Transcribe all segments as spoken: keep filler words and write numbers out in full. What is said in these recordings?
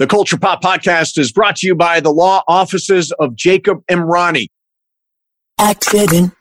The Culture Pop Podcast is brought to you by the law offices of Jacob Imrani. Accident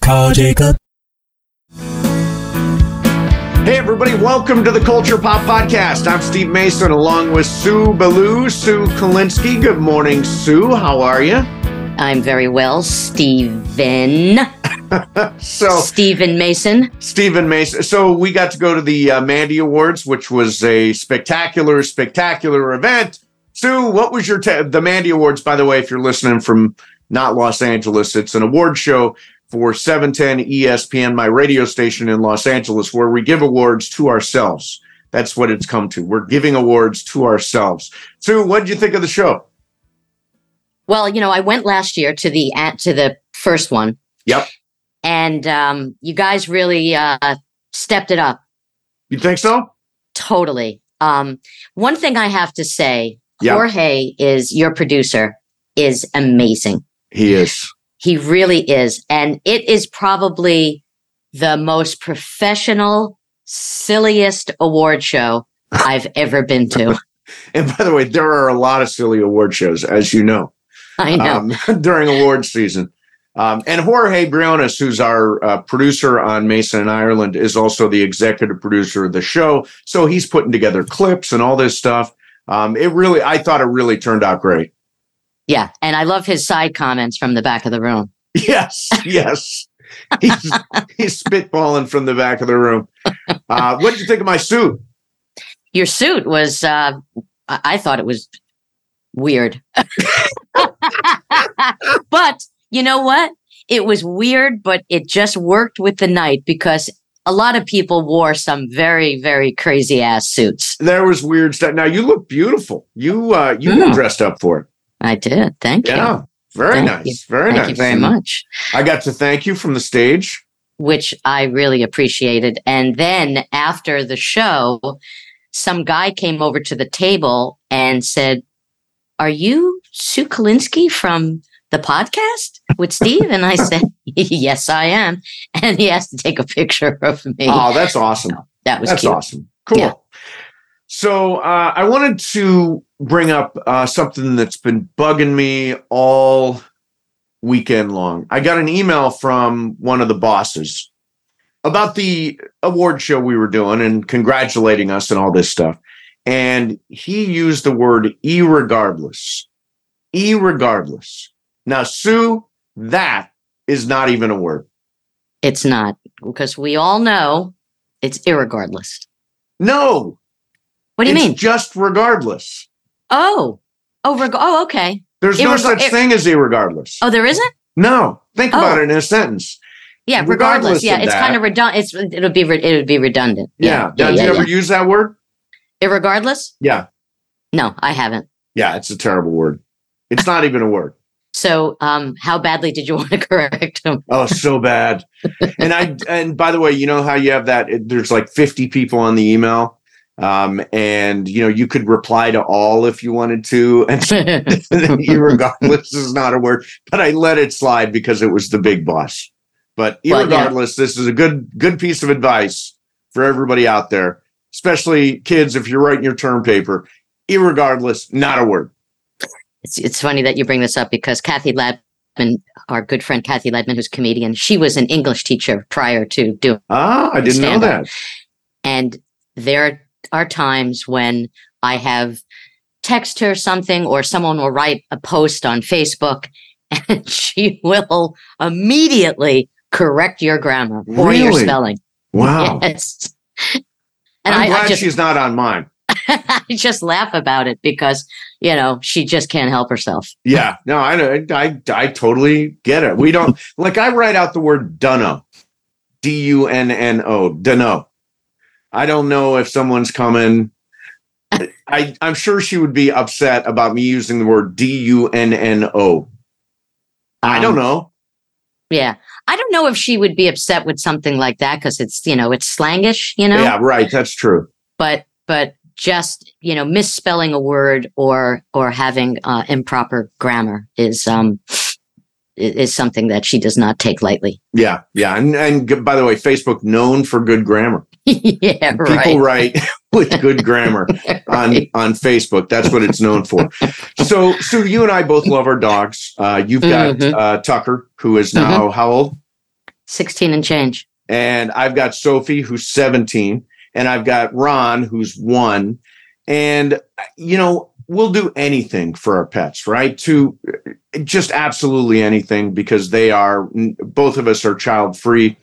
Call Jacob. Hey, everybody. Welcome to the Culture Pop Podcast. I'm Steve Mason, along with Sue Ballou, Sue Kolinsky. Good morning, Sue. How are you? I'm very well, Steven. so Stephen Mason. Stephen Mason. So we got to go to the uh, Mandy Awards, which was a spectacular, spectacular event. Sue, what was your... Te- the Mandy Awards, by the way, if you're listening from not Los Angeles, it's an award show for seven ten E S P N, my radio station in Los Angeles, where we give awards to ourselves. That's what it's come to. We're giving awards to ourselves. Sue, what did you think of the show? Well, you know, I went last year to the uh, to the first one. Yep. And um, you guys really uh, stepped it up. You think so? Totally. Um, one thing I have to say, yep. Jorge is, your producer, is amazing. He is. He really is. And it is probably the most professional, silliest award show I've ever been to. And by the way, there are a lot of silly award shows, as you know. I know. Um, during award season. Um, and Jorge Briones, who's our uh, producer on Mason in Ireland, is also the executive producer of the show. So he's putting together clips and all this stuff. Um, it really, I thought it really turned out great. Yeah, and I love his side comments from the back of the room. Yes, yes. He's, he's spitballing from the back of the room. Uh, what did you think of my suit? Your suit was, uh, I thought it was weird. But you know what? It was weird, but it just worked with the night because a lot of people wore some very, very crazy ass suits. There was weird stuff. Now, you look beautiful. You, uh, you mm. were dressed up for it. I did. Thank you. Yeah, very nice. Very nice. Thank you very much. I got to thank you from the stage, which I really appreciated. And then after the show, some guy came over to the table and said, "Are you Sue Kolinsky from the podcast with Steve?" And I said, "Yes, I am." And he asked to take a picture of me. Oh, that's awesome. So that was that's cute. awesome. Cool. Yeah. So uh, I wanted to bring up uh, something that's been bugging me all weekend long. I got an email from one of the bosses about the award show we were doing and congratulating us and all this stuff. And he used the word irregardless. Irregardless. Now, Sue, that is not even a word. It's not, because we all know it's irregardless. No. What do you it's mean? Just regardless. Oh, oh, reg- oh, okay. There's Irreg- no such ir- thing as irregardless. Oh, there isn't? No. Think oh. about it in a sentence. Yeah, regardless. regardless yeah, it's that. kind of redundant. It's it'll be re- it would be redundant. Yeah. yeah. yeah Did yeah, you yeah. ever use that word? Irregardless? Yeah. No, I haven't. Yeah, it's a terrible word. It's not even a word. So, um, how badly did you want to correct him? Oh, so bad. And I and by the way, you know how you have that? It, there's like fifty people on the email. Um, and you know, you could reply to all if you wanted to, and irregardless is not a word, but I let it slide because it was the big boss. But irregardless, well, yeah. This is a good, good piece of advice for everybody out there, especially kids. If you're writing your term paper, irregardless, not a word. It's, it's funny that you bring this up because Kathy Ladman, our good friend, Kathy Ladman, who's a comedian, she was an English teacher prior to doing. Ah, I didn't know that. And there are times when I have text her something or someone will write a post on Facebook and she will immediately correct your grammar or really? your spelling. Wow. Yes. And I'm I, glad I just, she's not on mine. I just laugh about it because, you know, she just can't help herself. Yeah. No, I, I, I totally get it. We don't, like I write out the word dunno, D U N N O, dunno. I don't know if someone's coming. I, I'm sure she would be upset about me using the word D U N N O. Um, I don't know. Yeah. I don't know if she would be upset with something like that because it's, you know, it's slangish, you know? Yeah, right. That's true. But, but just, you know, misspelling a word or, or having uh, improper grammar is, um, is something that she does not take lightly. Yeah. Yeah. And, and by the way, Facebook known for good grammar. Yeah, right. People write with good grammar on, right. on Facebook. That's what it's known for. So, Sue, so you and I both love our dogs. Uh, you've got mm-hmm. uh, Tucker, who is now mm-hmm. how old? sixteen and change. And I've got Sophie, who's seventeen. And I've got Ron, who's one. And, you know, we'll do anything for our pets, right? To just absolutely anything because they are, both of us are child-free.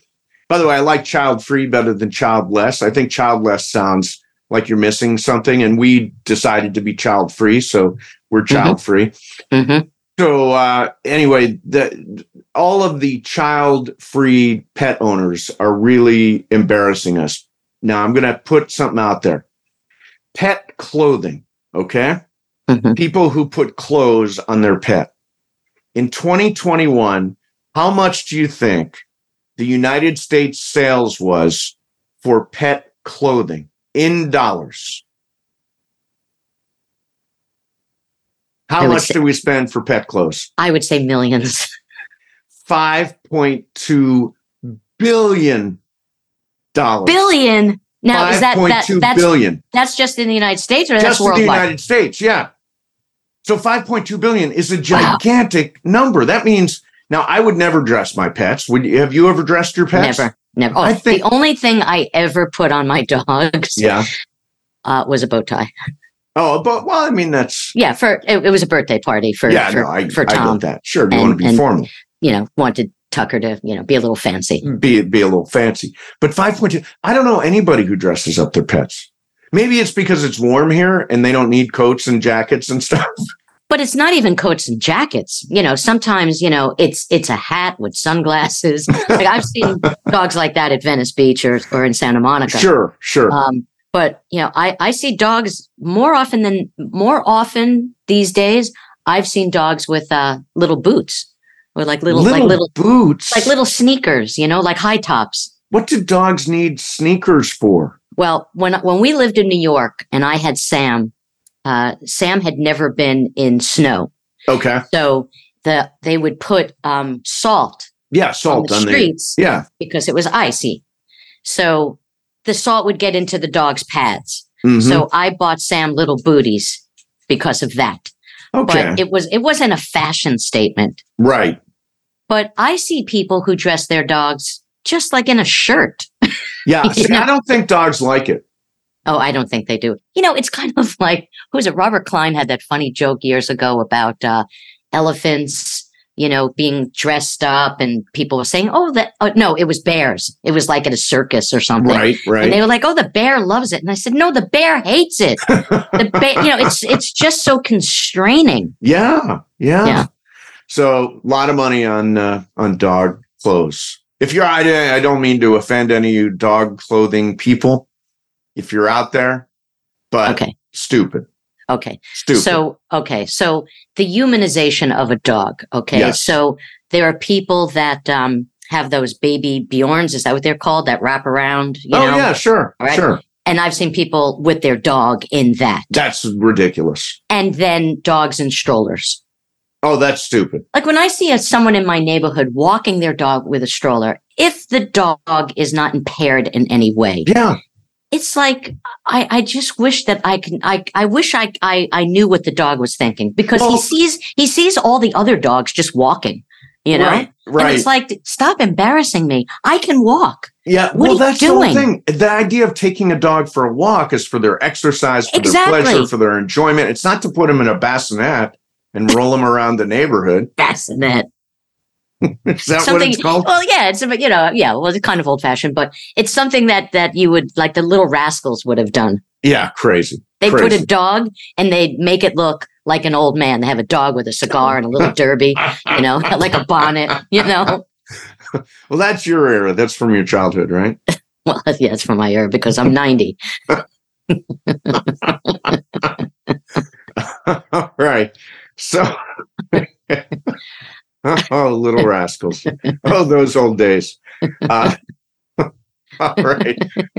By the way, I like child-free better than childless. I think childless sounds like you're missing something, and we decided to be child-free, so we're child-free. Mm-hmm. Mm-hmm. So uh, anyway, the, all of the child-free pet owners are really embarrassing us. Now, I'm going to put something out there. Pet clothing, okay? Mm-hmm. People who put clothes on their pet. In twenty twenty-one, how much do you think the United States sales was for pet clothing in dollars? How much say, do we spend for pet clothes? I would say millions. five point two billion dollars. Billion? Now, is that, that that's, billion. That's just in the United States or just that's worldwide? Just in the United States, yeah. So five point two billion is a gigantic wow. number. That means... Now, I would never dress my pets. Would you, have you ever dressed your pets? Never, never. Oh, I think, the only thing I ever put on my dogs yeah. uh, was a bow tie. Oh, but well, I mean, that's... Yeah, for it, it was a birthday party for, yeah, for, no, I, for Tom. Yeah, I got that. Sure, you and, want to be and, formal. You know, wanted Tucker to, you know, be a little fancy. Be, be a little fancy. But five point two, I don't know anybody who dresses up their pets. Maybe it's because it's warm here and they don't need coats and jackets and stuff. But it's not even coats and jackets. You know, sometimes, you know, it's it's a hat with sunglasses. Like I've seen dogs like that at Venice Beach or, or in Santa Monica. Sure, sure. Um, but, you know, I, I see dogs more often than more often these days. I've seen dogs with uh, little boots or like little, little like little boots, like little sneakers, you know, like high tops. What do dogs need sneakers for? Well, when when we lived in New York and I had Sam. Uh, Sam had never been in snow. Okay. So the they would put um, salt. Yeah, salt on the streets. The, yeah, because it was icy. So the salt would get into the dog's pads. Mm-hmm. So I bought Sam little booties because of that. Okay. But it was it wasn't a fashion statement, right? But I see people who dress their dogs just like in a shirt. Yeah, see, I don't think dogs like it. Oh, I don't think they do. You know, it's kind of like, who's it? Robert Klein had that funny joke years ago about uh, elephants, you know, being dressed up and people were saying, oh, that, oh, no, it was bears. It was like at a circus or something. Right, right. And they were like, oh, the bear loves it. And I said, no, the bear hates it. The bear, you know, it's it's just so constraining. Yeah, yeah. yeah. So a lot of money on uh, on dog clothes. If you're, I, I don't mean to offend any of you dog clothing people. If you're out there, but okay. stupid. Okay. Stupid. So, okay. So the humanization of a dog. Okay. Yes. So there are people that um, have those baby Bjorns. Is that what they're called? That wrap around, you oh, know? Yeah, sure. Right? Sure. And I've seen people with their dog in that. That's ridiculous. And then dogs in strollers. Oh, that's stupid. Like when I see a, someone in my neighborhood walking their dog with a stroller, if the dog is not impaired in any way. Yeah. It's like I, I just wish that I can. I I wish I I, I knew what the dog was thinking because well, he sees he sees all the other dogs just walking, you know. Right, right. And it's like stop embarrassing me. I can walk. Yeah. What well, are you that's doing? The whole thing. The idea of taking a dog for a walk is for their exercise, for exactly. their pleasure, for their enjoyment. It's not to put them in a bassinet and roll them around the neighborhood. Bassinet. Is that something, what it's called? Well, yeah, it's you know, yeah, well, it's kind of old-fashioned, but it's something that that you would like the Little Rascals would have done. Yeah, crazy. They crazy. Put a dog and they make it look like an old man. They have a dog with a cigar and a little derby, you know, like a bonnet, you know. Well, that's your era. That's from your childhood, right? Well, yeah, it's from my era because I'm ninety. All right. So, oh, little rascals. Oh, those old days. Uh, all right.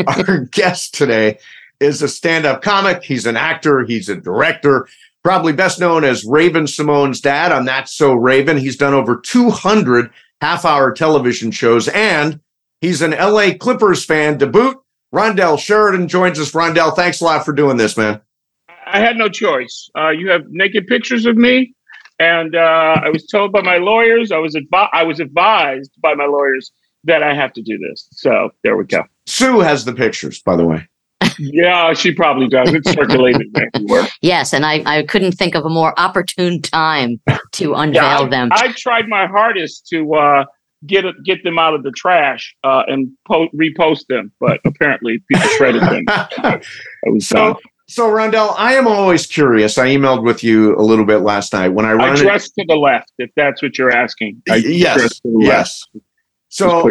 Our guest today is a stand-up comic. He's an actor. He's a director. Probably best known as Raven Symone's dad on That So Raven. He's done over two hundred half-hour television shows, and he's an L A Clippers fan to boot. Rondell Sheridan joins us. Rondell, thanks a lot for doing this, man. I had no choice. Uh, you have naked pictures of me, and uh, I was told by my lawyers, I was advi- I was advised by my lawyers that I have to do this. So there we go. Sue has the pictures, by the way. Yeah, she probably does. It's circulated everywhere. Yes, and I, I couldn't think of a more opportune time to unveil yeah, I, them. I tried my hardest to uh, get get them out of the trash uh, and po- repost them, but apparently people shredded them. I was so, done. So, Rondell, I am always curious. I emailed with you a little bit last night. When I, I dressed to the left, if that's what you're asking. I yes, yes. Left. So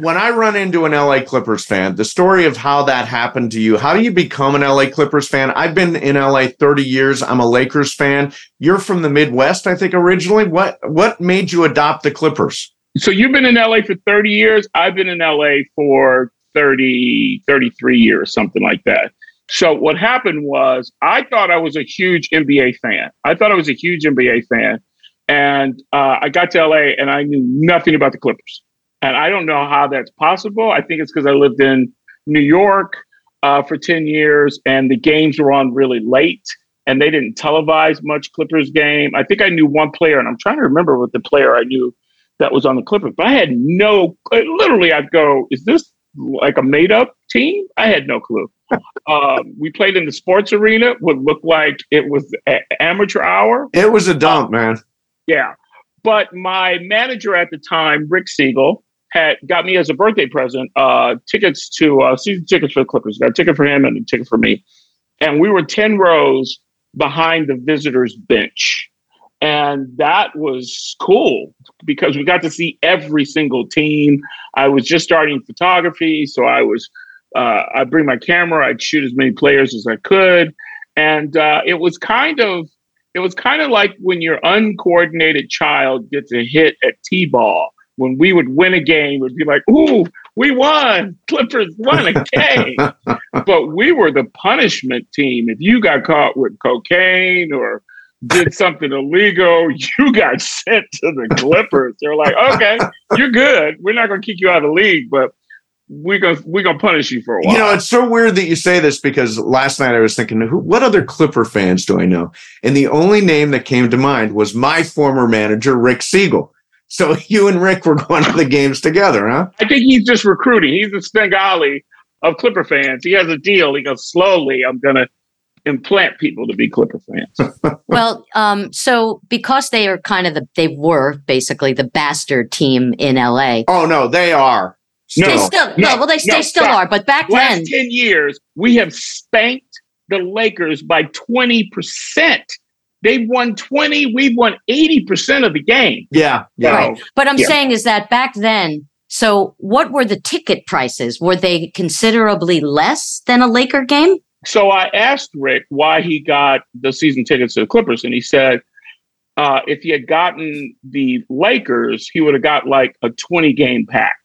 when I run into an L A Clippers fan, the story of how that happened to you, how do you become an L A Clippers fan? I've been in L A thirty years. I'm a Lakers fan. You're from the Midwest, I think, originally. What what made you adopt the Clippers? So you've been in L A for thirty years. I've been in L A for thirty, thirty-three years, something like that. So what happened was I thought I was a huge N B A fan. I thought I was a huge N B A fan. And uh, I got to L A and I knew nothing about the Clippers. And I don't know how that's possible. I think it's because I lived in New York uh, for ten years and the games were on really late and they didn't televise much Clippers game. I think I knew one player and I'm trying to remember what the player I knew that was on the Clippers, but I had no, literally I'd go, is this like a made up team? I had no clue. um, we played in the sports arena, what looked like it was a- amateur hour. It was a dump, uh, man. Yeah. But my manager at the time, Rick Siegel, had got me as a birthday present uh, tickets to uh, season tickets for the Clippers. Got a ticket for him and a ticket for me, and we were ten rows behind the visitors' bench, and that was cool because we got to see every single team. I was just starting photography, so I was uh, I'd bring my camera, I'd shoot as many players as I could, and uh, it was kind of it was kind of like when your uncoordinated child gets a hit at T-ball. When we would win a game, we'd be like, ooh, we won. Clippers won a game. But we were the punishment team. If you got caught with cocaine or did something illegal, you got sent to the Clippers. They're like, okay, you're good. We're not going to kick you out of the league, but we're going we're gonna punish you for a while. You know, it's so weird that you say this because last night I was thinking, who, what other Clipper fans do I know? And the only name that came to mind was my former manager, Rick Siegel. So you and Rick were going to the games together, huh? I think he's just recruiting. He's the Svengali of Clipper fans. He has a deal. He goes, slowly, I'm going to implant people to be Clipper fans. Well, um, so because they are kind of the, they were basically the bastard team in L A. Oh, no, they are. Still. They still, no, no, well, they, no, they still stop. are. But back Last then. Last ten years, we have spanked the Lakers by twenty percent. They've won twenty, we've won eighty percent of the game. Yeah. yeah. Right. But I'm yeah. saying is that back then, so what were the ticket prices? Were they considerably less than a Laker game? So I asked Rick why he got the season tickets to the Clippers, and he said uh, if he had gotten the Lakers, he would have got like a twenty-game pack.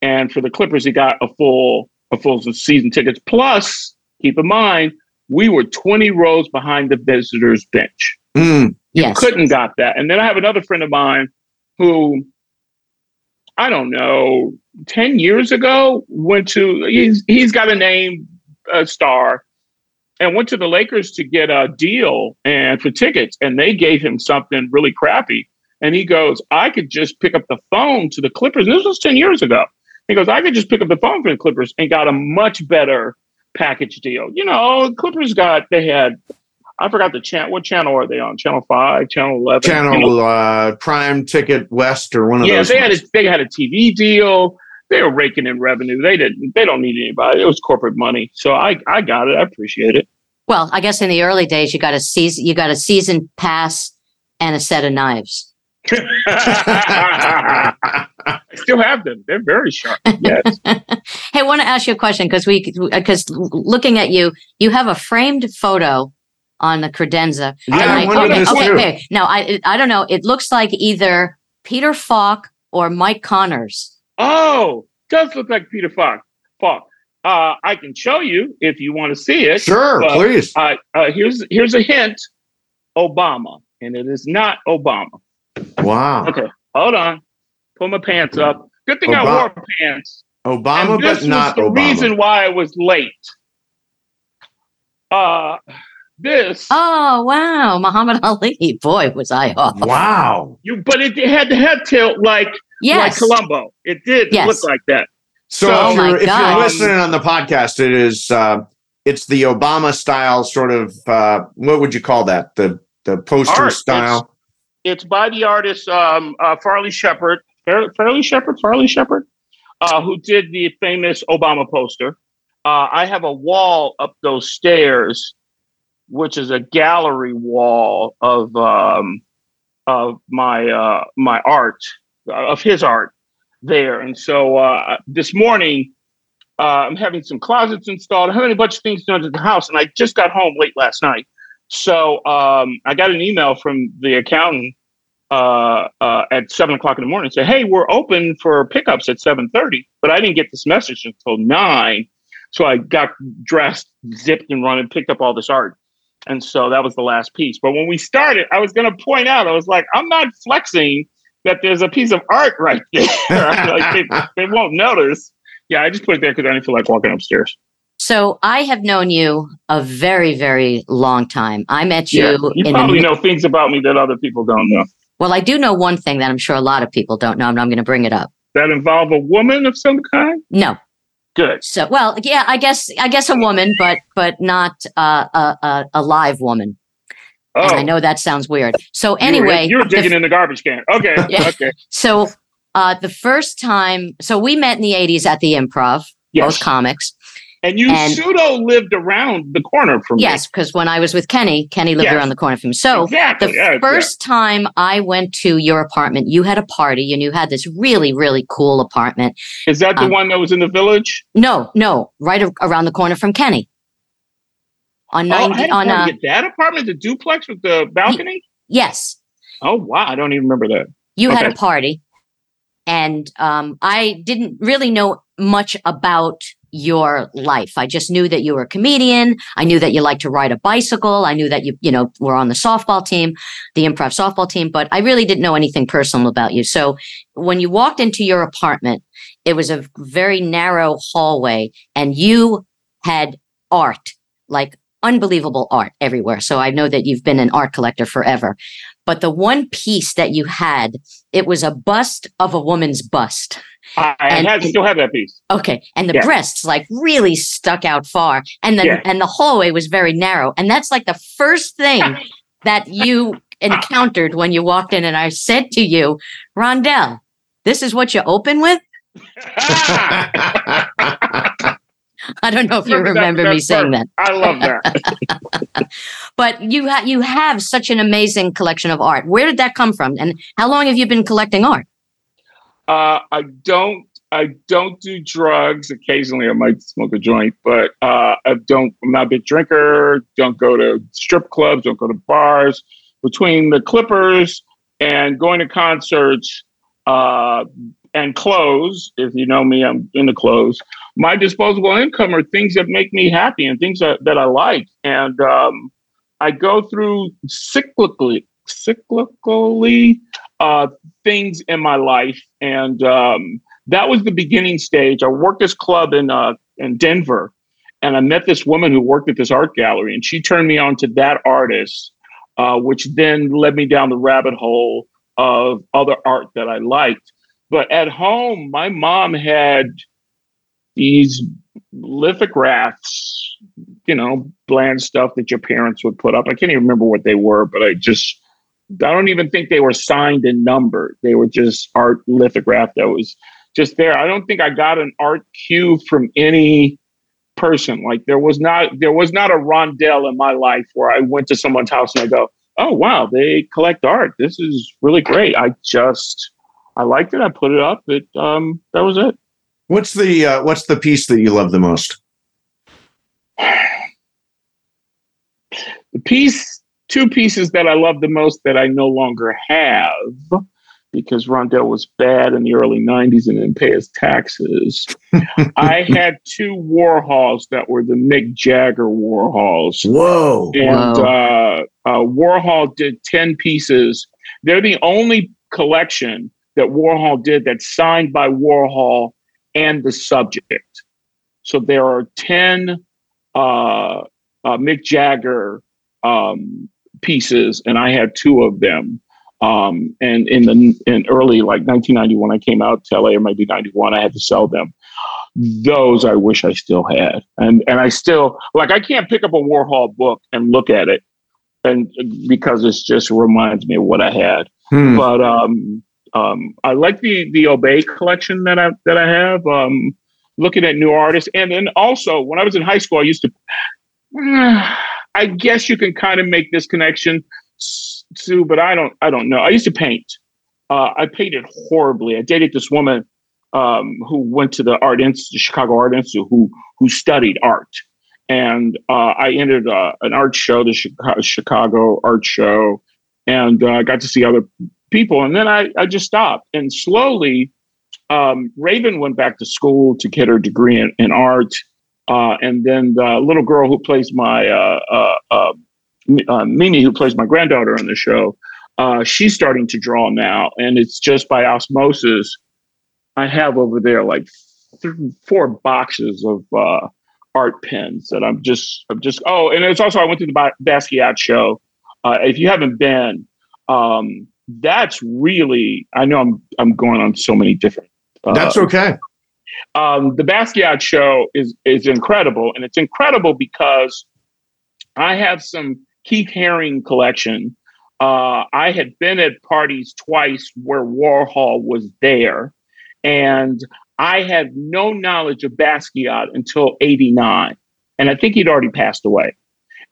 And for the Clippers, he got a full, a full season tickets. Plus, keep in mind, we were twenty rows behind the visitors' bench. Mm, yes. You couldn't got that. And then I have another friend of mine who, I don't know, ten years ago went to, he's, he's got a name, a star, and went to the Lakers to get a deal and for tickets. And they gave him something really crappy. And he goes, I could just pick up the phone to the Clippers. And this was ten years ago. He goes, I could just pick up the phone for the Clippers and got a much better package deal. You know, Clippers got, they had, I forgot the channel. What channel are they on? Channel five, channel eleven? Channel, channel uh, Prime Ticket West or one of yeah, those. Yeah, they, they had a T V deal. They were raking in revenue. They didn't, they don't need anybody. It was corporate money. So I, I got it. I appreciate it. Well, I guess in the early days, you got a season, you got a season pass and a set of knives. I still have them. They're very sharp. Yes. Hey, I want to ask you a question because we, because looking at you, you have a framed photo on the credenza. Yeah, I I, okay, this okay, okay. Now I, I don't know. It looks like either Peter Falk or Mike Connors. Oh, does look like Peter Falk. Falk. Uh, I can show you if you want to see it. Sure, but, please. Uh, uh, here's here's a hint. Obama, and it is not Obama. Wow. Okay, hold on. Pull my pants up. Good thing Obama. I wore pants. Obama, and this but not was the Obama. The reason why I was late. Uh, this. Oh wow, Muhammad Ali. Boy, was I off. Wow. You, but it, it had the head tilt like yes. like Columbo. It did yes. look like that. So, so oh if, you're, if you're listening on the podcast, it is uh, it's the Obama style sort of uh, what would you call that? The the poster Art. style. It's, It's by the artist um, uh, Farley Shepard, Fair, Fairly Shepard, Farley Shepard, uh, who did the famous Obama poster. Uh, I have a wall up those stairs, which is a gallery wall of um, of my uh, my art, uh, of his art there. And so uh, this morning, uh, I'm having some closets installed. I'm having a bunch of things done to the house, and I just got home late last night. So um, I got an email from the accountant uh, uh, at seven o'clock in the morning. Said, "Hey, we're open for pickups at seven thirty, but I didn't get this message until nine. So I got dressed, zipped, and run, and picked up all this art. And so that was the last piece. But when we started, I was going to point out, I was like, I'm not flexing that there's a piece of art right there. like, they, they won't notice. Yeah, I just put it there because I didn't feel like walking upstairs." So I have known you a very, very long time. I met you. Yeah, you in probably a... know things about me that other people don't know. Well, I do know one thing that I'm sure a lot of people don't know, and I'm going to bring it up. That involve a woman of some kind? No. Good. So, well, yeah, I guess I guess a woman, but but not uh, a, a a live woman. Oh. And I know that sounds weird. So anyway, you were, you were digging the... in the garbage can. Okay. Yeah. Okay. So uh, the first time, so we met in the eighties at the Improv, yes. both comics. And you and, pseudo lived around the corner from yes, me. Yes, because when I was with Kenny, Kenny lived yes. around the corner from me. So exactly. the yeah, first yeah. time I went to your apartment, you had a party and you had this really, really cool apartment. Is that the um, one that was in the Village? No, no, right a- around the corner from Kenny. On ninety, oh, I didn't on uh, get that apartment, the duplex with the balcony? Y- yes. Oh, wow. I don't even remember that. You okay. had a party. And um, I didn't really know much about your life. I just knew that you were a comedian. I knew that you liked to ride a bicycle. I knew that you, you know, were on the softball team, the Improv softball team, but I really didn't know anything personal about you. So when you walked into your apartment, it was a very narrow hallway and you had art, like unbelievable art everywhere. So I know that you've been an art collector forever, but the one piece that you had, it was a bust of a woman's bust. I and, had, still have that piece. Okay. And the yeah. breasts like really stuck out far. And the yeah. and the hallway was very narrow. And that's like the first thing that you encountered when you walked in. And I said to you, Rondell, this is what you open with? I don't know if you remember that, me saying perfect. that. I love that. But you, ha- you have such an amazing collection of art. Where did that come from? And how long have you been collecting art? Uh, I don't. I don't do drugs. Occasionally, I might smoke a joint, but uh, I don't. I'm not a big drinker. Don't go to strip clubs. Don't go to bars. Between the Clippers and going to concerts uh, and clothes, if you know me, I'm into clothes. My disposable income are things that make me happy and things that, that I like, and um, I go through cyclically. Cyclically, uh, things in my life, and um, that was the beginning stage. I worked this club in uh, in Denver, and I met this woman who worked at this art gallery, and she turned me on to that artist, uh, which then led me down the rabbit hole of other art that I liked. But at home, my mom had these lithographs, you know, bland stuff that your parents would put up. I can't even remember what they were, but I just I don't even think they were signed and numbered. They were just art lithograph that was just there. I don't think I got an art cue from any person. Like there was not there was not a Rondell in my life where I went to someone's house and I go, oh, wow, they collect art. This is really great. I just, I liked it. I put it up. It, um, that was it. What's the, uh, what's the piece that you love the most? The piece, two pieces that I love the most that I no longer have because Rondell was bad in the early nineties and didn't pay his taxes. I had two Warhols that were the Mick Jagger Warhols. Whoa. And wow. uh, uh, Warhol did ten pieces. They're the only collection that Warhol did that's signed by Warhol and the subject. So there are ten uh, uh, Mick Jagger um, pieces, and I had two of them. Um, and in the in early, like nineteen ninety-one, I came out to L A, or maybe ninety-one, I had to sell them. Those I wish I still had. And and I still, like, I can't pick up a Warhol book and look at it, and because it just reminds me of what I had. Hmm. But um, um, I like the the Obey collection that I that I have, um, looking at new artists. And then also, when I was in high school, I used to, uh, I guess you can kind of make this connection, Sue, but I don't, I don't know. I used to paint. Uh, I painted horribly. I dated this woman um, who went to the Art Institute, Chicago Art Institute, who who studied art. And uh, I entered uh, an art show, the Chicago, Chicago art show, and I uh, got to see other people. And then I, I just stopped. And slowly, um, Raven went back to school to get her degree in, in art. Uh, and then the little girl who plays my uh, uh, uh, Uh, Mimi, who plays my granddaughter on the show, uh, she's starting to draw now. And it's just by osmosis. I have over there like th- four boxes of uh, art pens that I'm just, I'm just, oh, and it's also, I went to the ba- Basquiat show. Uh, if you haven't been, um, that's really, I know I'm, I'm going on so many different. Uh, that's okay. Um, the Basquiat show is, is incredible. And it's incredible because I have some Keith Haring collection. Uh, I had been at parties twice where Warhol was there, and I had no knowledge of Basquiat until eighty-nine, and I think he'd already passed away.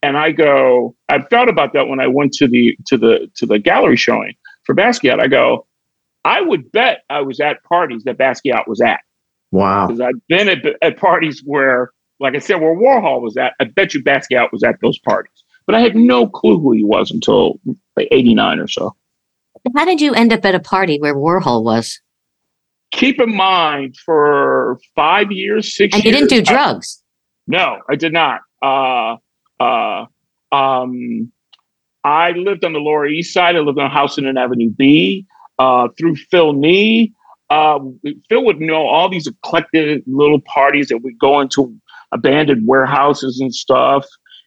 And I go, I thought about that when I went to the to the to the gallery showing for Basquiat. I go, I would bet I was at parties that Basquiat was at. Wow, because I've been at, at parties where, like I said, where Warhol was at. I bet you Basquiat was at those parties. But I had no clue who he was until like eighty-nine or so. How did you end up at a party where Warhol was? Keep in mind, for five years, six and years. And you didn't do drugs? I, no, I did not. Uh, uh, um, I lived on the Lower East Side. I lived on Houston and Avenue B uh, through Phil Nee. Uh, Phil would know all these eclectic little parties that would go into abandoned warehouses and stuff.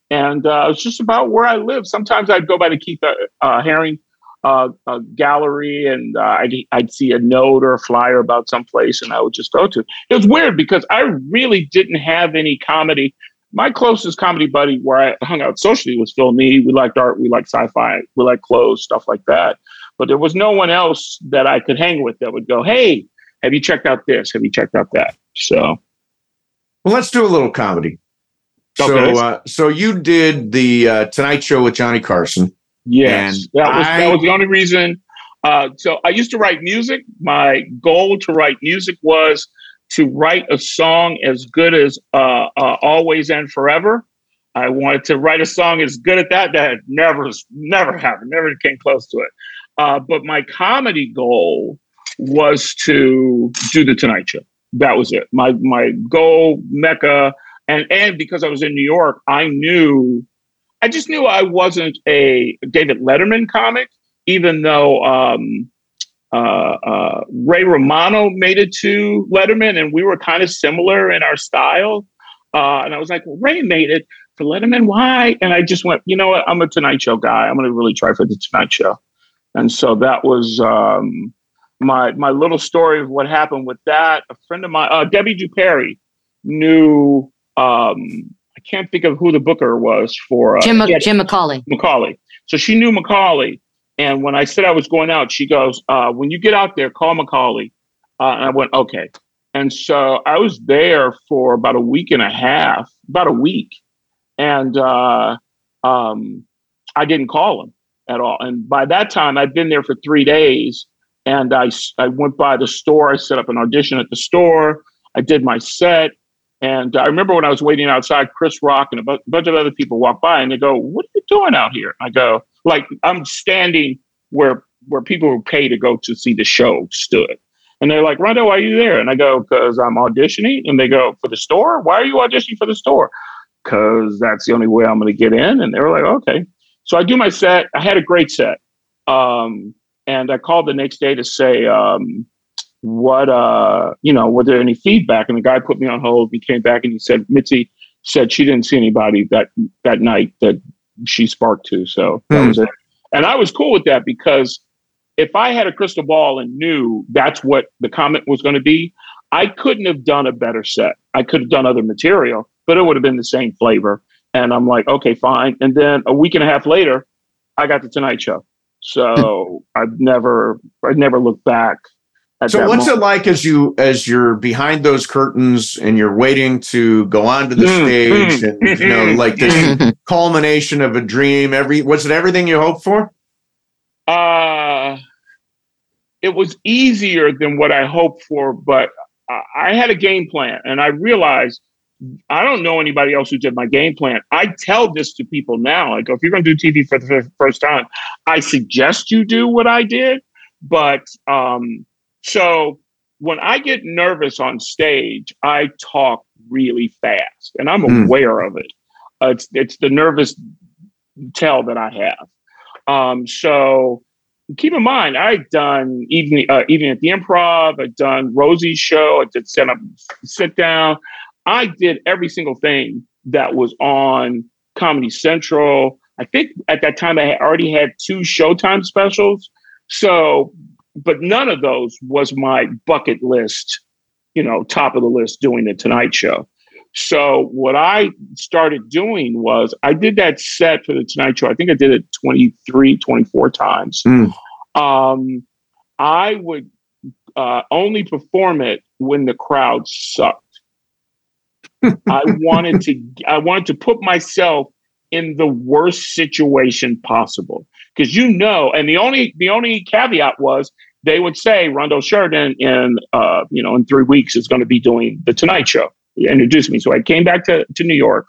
And uh, it's just about where I live. Sometimes I'd go by the Keith uh, uh, Haring uh, uh, gallery, and uh, I'd, I'd see a note or a flyer about someplace, and I would just go to it. It was weird because I really didn't have any comedy. My closest comedy buddy where I hung out socially was Phil Nee. We liked art. We liked sci-fi. We liked clothes, stuff like that. But there was no one else that I could hang with that would go, hey, have you checked out this? Have you checked out that? So, well, let's do a little comedy. Okay. So, uh, so you did the uh, Tonight Show with Johnny Carson. Yes, that was, I, that was the only reason. Uh, so I used to write music. My goal to write music was to write a song as good as uh, uh, Always and Forever. I wanted to write a song as good at that. That never, never happened. Never came close to it. Uh, but my comedy goal was to do the Tonight Show. That was it. My my goal, Mecca. And and because I was in New York, I knew, I just knew I wasn't a David Letterman comic, even though um, uh, uh, Ray Romano made it to Letterman, and we were kind of similar in our style. Uh, and I was like, well, Ray made it for Letterman, why? And I just went, you know what, I'm a Tonight Show guy. I'm going to really try for the Tonight Show. And so that was um, my my little story of what happened with that. A friend of mine, uh, Debbie DuPerry, knew... Um, I can't think of who the booker was for uh, Jim, yeah, Jim McCawley. McCawley. So she knew McCawley, and when I said I was going out, she goes, uh, "When you get out there, call McCawley." Uh, and I went, "Okay." And so I was there for about a week and a half, about a week, and uh, um, I didn't call him. at all. And by that time, I'd been there for three days. And I, I went by the store. I set up an audition at the store. I did my set. And I remember when I was waiting outside, Chris Rock and a bu- bunch of other people walk by and they go, "What are you doing out here?" I go, like, I'm standing where where people who pay to go to see the show stood. And they're like, "Rondo, why are you there?" And I go, "Because I'm auditioning." And they go, "For the store? Why are you auditioning for the store?" "Because that's the only way I'm going to get in." And they were like, "Okay." So I do my set. I had a great set. Um, and I called the next day to say, um, what, uh, you know, were there any feedback? And the guy put me on hold. He came back and he said, Mitzi said she didn't see anybody that, that night that she sparked to. So that mm. was it. And I was cool with that, because if I had a crystal ball and knew that's what the comment was going to be, I couldn't have done a better set. I could have done other material, but it would have been the same flavor. And I'm like, okay, fine. And then a week and a half later, I got the Tonight Show. So I've never, I've never looked back at so that. So what's moment. It like as you, as you're behind those curtains and you're waiting to go onto the mm, stage mm, and, you know, like this culmination of a dream, every, was it everything you hoped for? Uh, it was easier than what I hoped for, but I, I had a game plan, and I realized I don't know anybody else who did my game plan. I tell this to people now. I go, if you're going to do T V for the first time, I suggest you do what I did. But um, so when I get nervous on stage, I talk really fast, and I'm mm. aware of it. Uh, it's, it's the nervous tell that I have. Um, so keep in mind, I'd done even uh, even at the Improv, I'd done Rosie's show, I did set up, sit down. I did every single thing that was on Comedy Central. I think at that time I had already had two Showtime specials. So, but none of those was my bucket list, you know, top of the list, doing the Tonight Show. So what I started doing was I did that set for the Tonight Show. I think I did it twenty-three, twenty-four times. Mm. Um, I would uh, only perform it when the crowd sucked. I wanted to, I wanted to put myself in the worst situation possible. Because, you know, and the only, the only caveat was they would say Rondell Sheridan in, uh, you know, in three weeks is going to be doing the Tonight Show. Introduced me. So I came back to, to New York,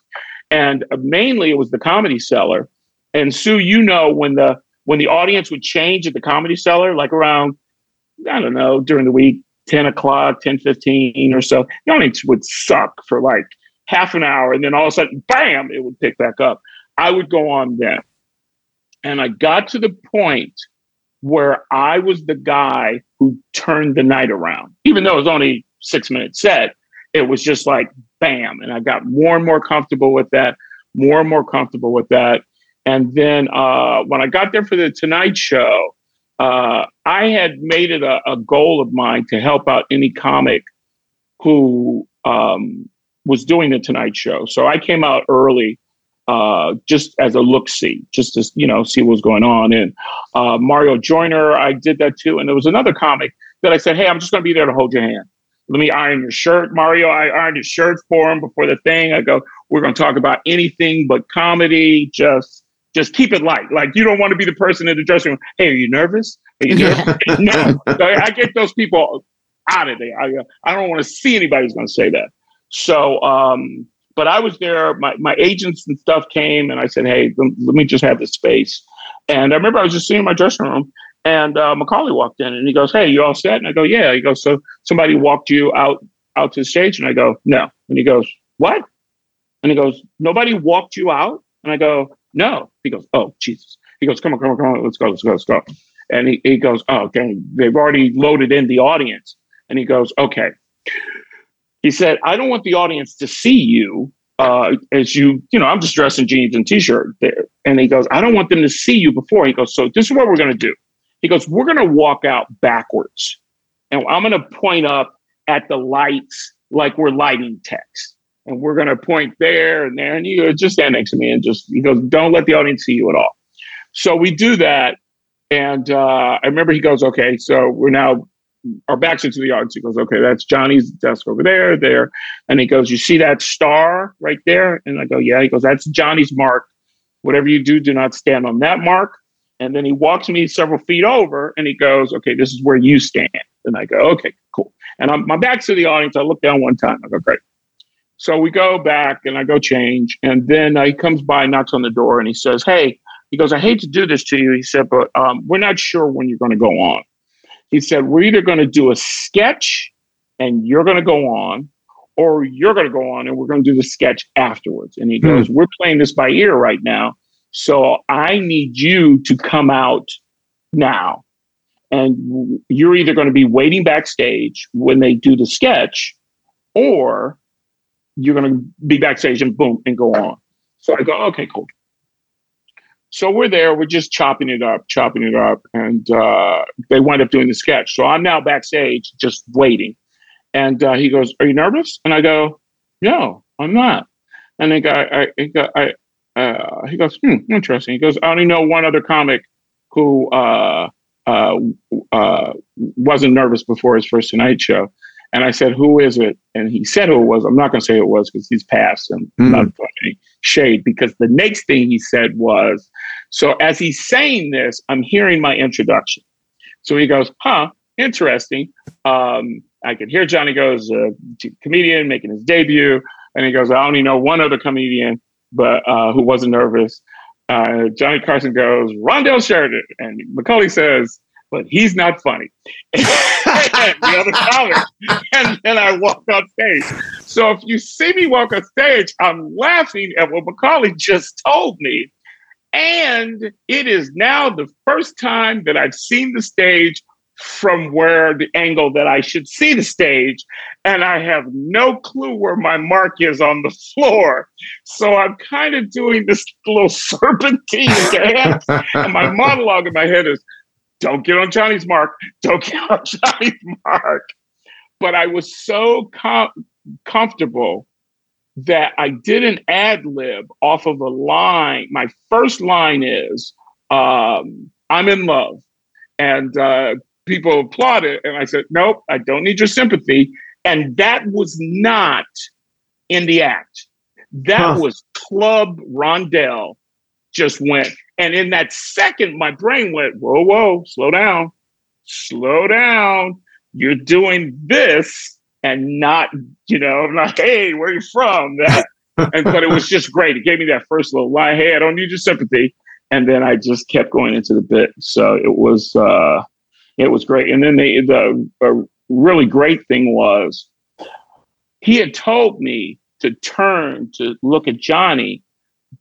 and mainly it was the Comedy Cellar. And Sue, you know, when the, when the audience would change at the Comedy Cellar, like around, I don't know, during the week, ten o'clock, ten fifteen or so, the audience would suck for like half an hour. And then all of a sudden, bam, it would pick back up. I would go on then. And I got to the point where I was the guy who turned the night around, even though it was only six minute set. It was just like, bam. And I got more and more comfortable with that, more and more comfortable with that. And then uh, when I got there for the Tonight Show, uh, I had made it a, a goal of mine to help out any comic who um, was doing the Tonight Show. So I came out early uh, just as a look-see, just to, you know, see what was going on. And uh, Mario Joyner, I did that too. And there was another comic that I said, hey, I'm just going to be there to hold your hand. Let me iron your shirt, Mario. I ironed his shirt for him before the thing. I go, we're going to talk about anything but comedy. Just, just keep it light. Like, you don't want to be the person in the dressing room. Hey, are you nervous? Are you nervous? No. So I get those people out of there. I, I don't want to see anybody who's going to say that. So, um, but I was there. My, my agents and stuff came, and I said, hey, let, let me just have this space. And I remember I was just sitting in my dressing room. And uh, McCawley walked in and he goes, hey, you all set? And I go, yeah. He goes, so somebody walked you out, out to the stage? And I go, no. And he goes, what? And he goes, nobody walked you out? And I go, no. He goes, oh, Jesus. He goes, come on, come on, come on. Let's go, let's go, let's go. And he, he goes, oh, dang. They've already loaded in the audience. And he goes, okay. He said, I don't want the audience to see you uh, as you, you know, I'm just dressed in jeans and t-shirt there. And he goes, I don't want them to see you before. He goes, so this is what we're going to do. He goes, we're going to walk out backwards, and I'm going to point up at the lights like we're lighting text, and we're going to point there and there, and you just stand next to me, and just, he goes, don't let the audience see you at all. So we do that, and uh, I remember he goes, okay, so we're now, our backs into the audience. He goes, okay, that's Johnny's desk over there, there, and he goes, you see that star right there? And I go, yeah. He goes, that's Johnny's mark. Whatever you do, do not stand on that mark. And then he walks me several feet over and he goes, okay, this is where you stand. And I go, okay, cool. And I'm, my back's to the audience. I look down one time. I go, great. So we go back and I go change. And then uh, he comes by, knocks on the door, and he says, hey, he goes, I hate to do this to you. He said, but um, we're not sure when you're going to go on. He said, we're either going to do a sketch and you're going to go on, or you're going to go on and we're going to do the sketch afterwards. And he goes, mm. we're playing this by ear right now. So I need you to come out now. And you're either going to be waiting backstage when they do the sketch, or you're going to be backstage and boom, and go on. So I go, okay, cool. So we're there. We're just chopping it up, chopping it up. And uh, they wind up doing the sketch. So I'm now backstage just waiting. And uh, he goes, are you nervous? And I go, no, I'm not. And then I, I, I, Uh, he goes, hmm, interesting. He goes, I only know one other comic who uh, uh, uh, wasn't nervous before his first Tonight Show. And I said, who is it? And he said who it was. I'm not going to say it was because he's passed and mm. not funny shade, because the next thing he said was, so as he's saying this, I'm hearing my introduction. So he goes, huh, interesting. Um, I could hear Johnny goes, a comedian making his debut. And he goes, I only know one other comedian, but uh, who wasn't nervous. Uh, Johnny Carson goes, Rondell Sheridan. And McCawley says, but he's not funny. and, the other and then I walk on stage. So if you see me walk on stage, I'm laughing at what McCawley just told me. And it is now the first time that I've seen the stage from where the angle that I should see the stage, and I have no clue where my mark is on the floor. So I'm kind of doing this little serpentine dance, and my monologue in my head is, don't get on Johnny's mark, don't get on Johnny's mark. But I was so com- comfortable that I did an ad lib off of a line. My first line is, um, I'm in love. And uh, people applauded, and I said, nope, I don't need your sympathy. And that was not in the act. That huh. was Club Rondell just went. And in that second, my brain went, whoa, whoa, slow down, slow down. You're doing this and not, you know, I'm like, hey, where are you from? That, and but it was just great. It gave me that first little lie, hey, I don't need your sympathy. And then I just kept going into the bit. So it was, uh, it was great. And then the, the uh, really great thing was, he had told me to turn to look at Johnny,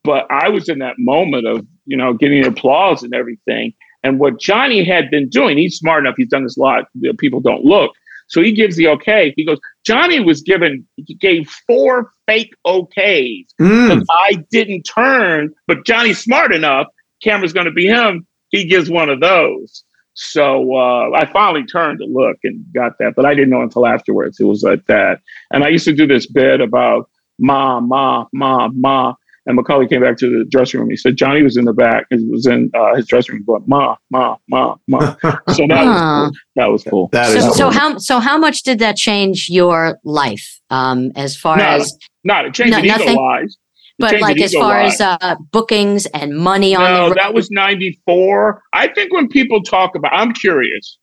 but I was in that moment of, you know, getting applause and everything. And what Johnny had been doing, he's smart enough, he's done this a lot, people don't look. So he gives the okay. He goes, Johnny was given, he gave four fake okays. Mm. I didn't turn, but Johnny's smart enough, camera's going to be him. He gives one of those. So uh, I finally turned to look and got that, but I didn't know until afterwards. It was like that. And I used to do this bit about ma, ma, ma, ma. And McCawley came back to the dressing room. He said, Johnny was in the back. He was in uh, his dressing room going, ma, ma, ma, ma. So that was cool. That was cool. That is so, so how so how much did that change your life um, as far not, as? Not, it changed no, it ego-wise. But like as far as uh, bookings and money on no, the road? No, that was ninety-four. I think when people talk about, I'm curious.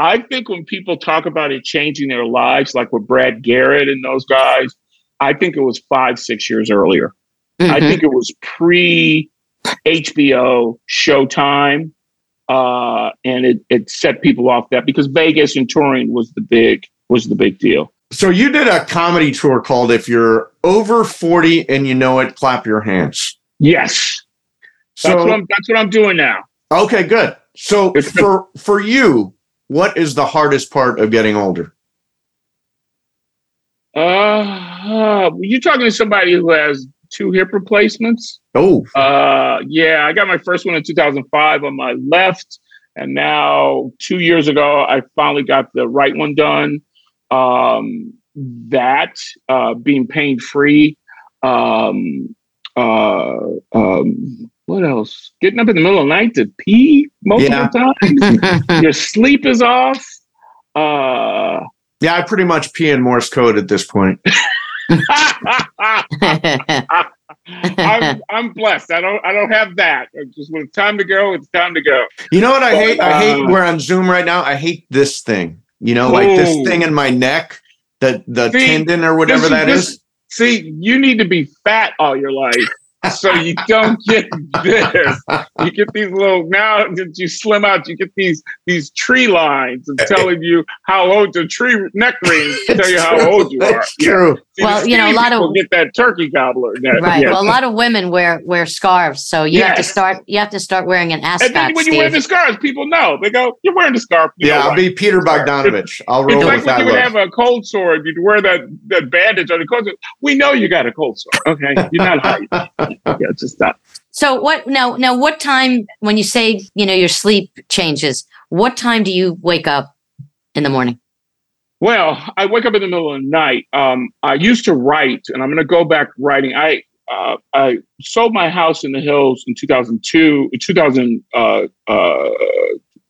I think when people talk about it changing their lives, like with Brad Garrett and those guys, I think it was five, six years earlier. Mm-hmm. I think it was pre-H B O Showtime, uh, and it, it set people off that because Vegas and touring was the big was the big deal. So you did a comedy tour called "If You're Over forty and You Know It, Clap Your Hands." Yes, so that's what I'm, that's what I'm doing now. Okay, good. So for for you, what is the hardest part of getting older? Uh, uh you're talking to somebody who has two hip replacements. Oh, uh, yeah. I got my first one in two thousand five on my left. And now two years ago, I finally got the right one done. Um, that, uh, being pain free. Um, uh, um, what else? Getting up in the middle of the night to pee most yeah. of the time. Your sleep is off. Uh, yeah, I pretty much pee in Morse code at this point. I'm, I'm blessed. I don't I don't have that. I just when it's time to go, it's time to go. You know what I hate? I hate we're on Zoom right now. I hate this thing. You know, like Ooh. this thing in my neck, the the see, tendon or whatever this, that this, is. See, you need to be fat all your life. So you don't get this. You get these little, now that you slim out, you get these these tree lines and telling you how old the tree neck rings tell you true. how old you That's are. That's true. Yeah. Well, you know, a lot of get that turkey gobbler. That, right. Yeah. Well, a lot of women wear wear scarves, so you yes. have to start you have to start wearing an ascot. And then when you Steve. wear the scarves, people know. They go, "You're wearing the scarf." You yeah, I'll like, be Peter Bogdanovich. I'll roll it's like with that. It's like when you would have a cold sore, if you'd wear that that bandage on the cold sore. We know you got a cold sore. Okay, you're not hot. Yeah, just stop. So what now? Now, what time when you say you know your sleep changes? What time do you wake up in the morning? Well, I wake up in the middle of the night. Um, I used to write, and I'm going to go back writing. I uh, I sold my house in the hills in two thousand two, two thousand uh, uh,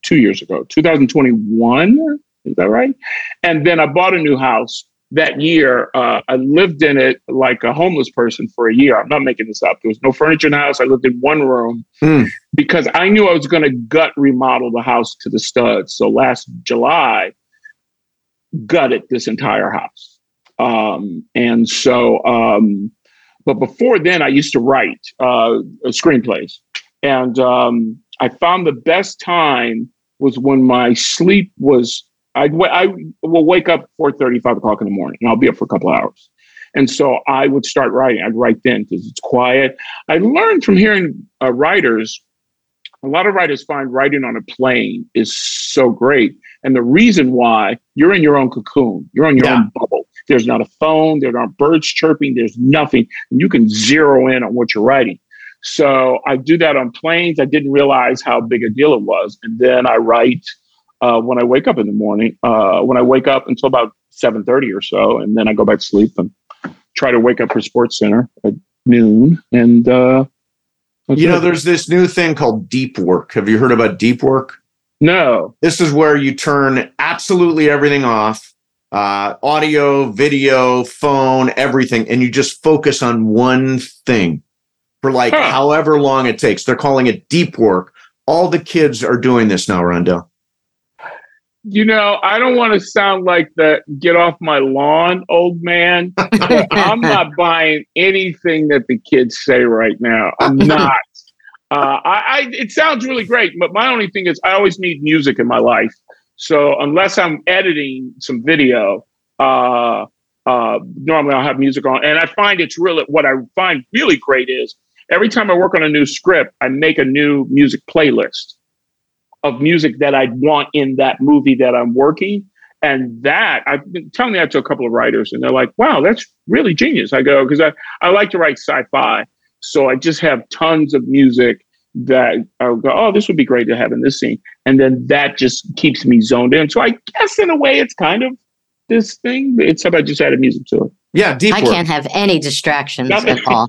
two years ago, two thousand twenty-one. Is that right? And then I bought a new house. That year, uh, I lived in it like a homeless person for a year. I'm not making this up. There was no furniture in the house. I lived in one room mm. because I knew I was going to gut remodel the house to the studs. So last July, gutted this entire house. Um, and so, um, but before then, I used to write uh, screenplays. And um, I found the best time was when my sleep was I, I will wake up four thirty, five o'clock in the morning, and I'll be up for a couple hours. And so I would start writing. I'd write then because it's quiet. I learned from hearing uh, writers, a lot of writers find writing on a plane is so great. And the reason why, you're in your own cocoon. You're on your yeah. own bubble. There's not a phone. There aren't birds chirping. There's nothing. And you can zero in on what you're writing. So I do that on planes. I didn't realize how big a deal it was. And then I write Uh, when I wake up in the morning, uh, when I wake up until about seven thirty or so, and then I go back to sleep and try to wake up for Sports Center at noon. And, uh, you know, there's this new thing called deep work. Have you heard about deep work? No. This is where you turn absolutely everything off, uh, audio, video, phone, everything, and you just focus on one thing for like huh. however long it takes. They're calling it deep work. All the kids are doing this now, Rondell. You know, I don't want to sound like the get off my lawn old man. I'm not buying anything that the kids say right now. I'm not. Uh, I, I it sounds really great, but my only thing is I always need music in my life. So unless I'm editing some video, uh, uh, normally I'll have music on. And I find it's really what I find really great is every time I work on a new script, I make a new music playlist of music that I'd want in that movie that I'm working. And that, I've been telling that to a couple of writers, and they're like, wow, that's really genius. I go, because I, I like to write sci-fi. So I just have tons of music that I'll go, oh, this would be great to have in this scene. And then that just keeps me zoned in. So I guess in a way it's kind of this thing, except I just added music to it. Yeah, deep I work. Can't have any distractions at all.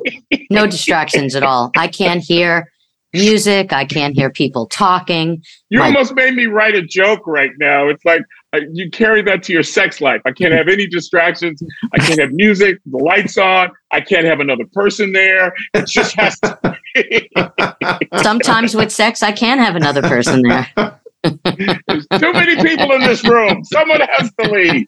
No distractions at all. I can't hear music. I can't hear people talking. You My- almost made me write a joke right now. It's like uh, you carry that to your sex life. I can't have any distractions. I can't have music. The lights on. I can't have another person there. It just has to. Sometimes with sex, I can have another person there. There's too many people in this room. Someone has to leave.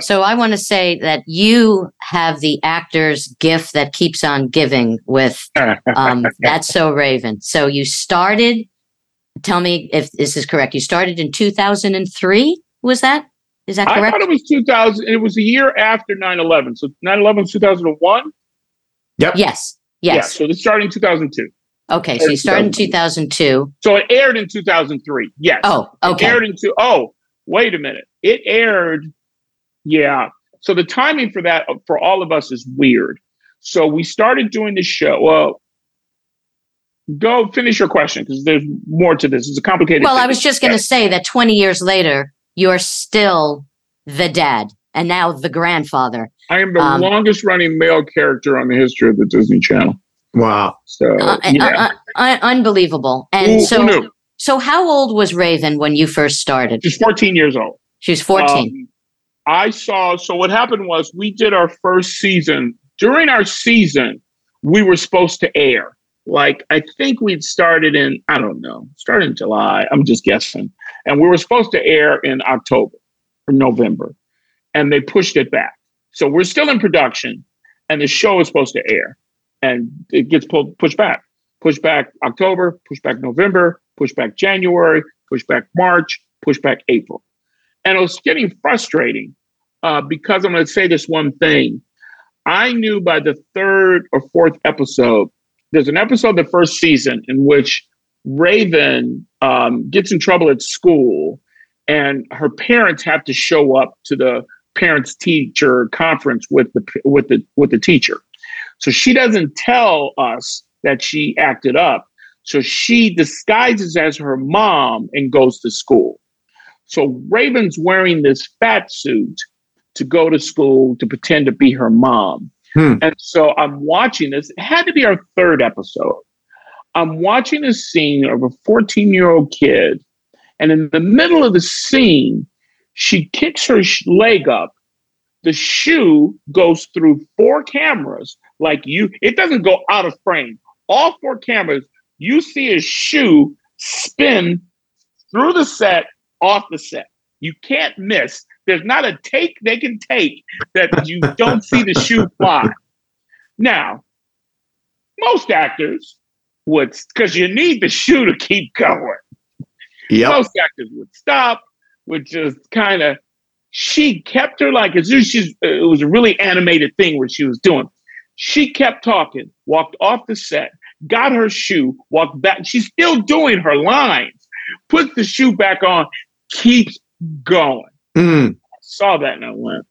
So I want to say that you have the actor's gift that keeps on giving with um, That's So Raven. So you started, tell me if this is correct, you started in two thousand three, was that? Is that correct? I thought it was two thousand, it was the year after nine eleven. So nine eleven was two thousand one? Yep. Yes, yes. Yeah, so it started in two thousand two. Okay, so you started in two thousand two. So it aired in two thousand three, yes. Oh, okay. It aired in two, oh, wait a minute. It aired... Yeah. So the timing for that, for all of us, is weird. So we started doing the show. Well, go finish your question because there's more to this. It's a complicated Well, thing. I was just going to say that twenty years later, you're still the dad and now the grandfather. I am the um, longest running male character on the history of the Disney Channel. Wow. So uh, yeah. uh, uh, unbelievable. And Ooh, so, so how old was Raven when you first started? She's fourteen years old. She was fourteen. Um, I saw, so what happened was we did our first season during our season, we were supposed to air. Like, I think we'd started in, I don't know, started in July. I'm just guessing. And we were supposed to air in October or November. And they pushed it back. So we're still in production. And the show is supposed to air. And it gets pulled, pushed back. Pushed back October, pushed back November, pushed back January, pushed back March, pushed back April. And it was getting frustrating uh, because I'm going to say this one thing. I knew by the third or fourth episode, there's an episode of the first season in which Raven um, gets in trouble at school and her parents have to show up to the parents teacher conference with the, with the, with the teacher. So she doesn't tell us that she acted up. So she disguises as her mom and goes to school. So Raven's wearing this fat suit to go to school to pretend to be her mom. Hmm. And so I'm watching this. It had to be our third episode. I'm watching this scene of a fourteen-year-old kid. And in the middle of the scene, she kicks her sh- leg up. The shoe goes through four cameras. Like you, it doesn't go out of frame. All four cameras, you see a shoe spin through the set, off the set. You can't miss. There's not a take they can take that you don't see the shoe fly. Now, most actors would, because you need the shoe to keep going. Yep. Most actors would stop, would just kind of, she kept her like, as if she's, it was a really animated thing what she was doing. She kept talking, walked off the set, got her shoe, walked back. She's still doing her lines, puts the shoe back on, keeps going. Mm. I saw that and I went,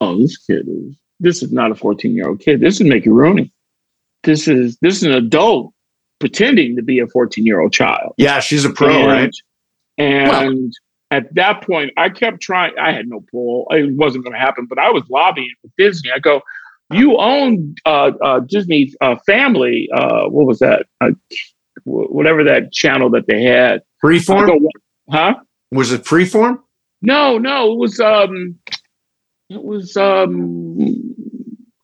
oh, this kid is, this is not a fourteen-year-old kid. This is Mickey Rooney. This is, this is an adult pretending to be a fourteen-year-old child. Yeah, she's a pro, and, right? And wow. At that point, I kept trying. I had no pull. It wasn't going to happen, but I was lobbying with Disney. I go, you own uh, uh, Disney's uh, family. Uh, what was that? Uh, whatever that channel that they had. Freeform? Go, huh? Was it Freeform? No, no, it was, um, it was, um,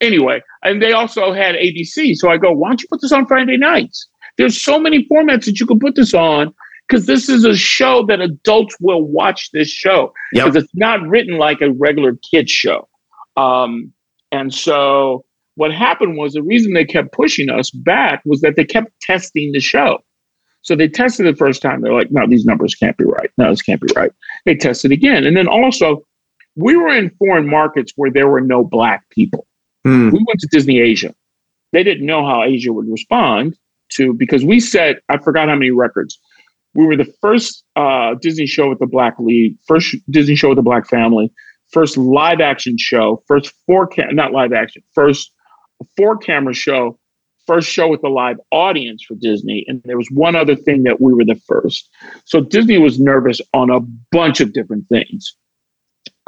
anyway. And they also had A B C. So I go, why don't you put this on Friday nights? There's so many formats that you can put this on because this is a show that adults will watch this show because yep. It's not written like a regular kid show. Um, and so what happened was the reason they kept pushing us back was that they kept testing the show. So they tested the first time. They're like, no, these numbers can't be right. No, this can't be right. They tested again. And then also, we were in foreign markets where there were no black people. Mm. We went to Disney Asia. They didn't know how Asia would respond to, because we set, I forgot how many records. We were the first uh, Disney show with the black lead, first Disney show with a black family, first live action show, first four, cam- not live action, first four camera show, first show with a live audience for Disney. And there was one other thing that we were the first. So Disney was nervous on a bunch of different things.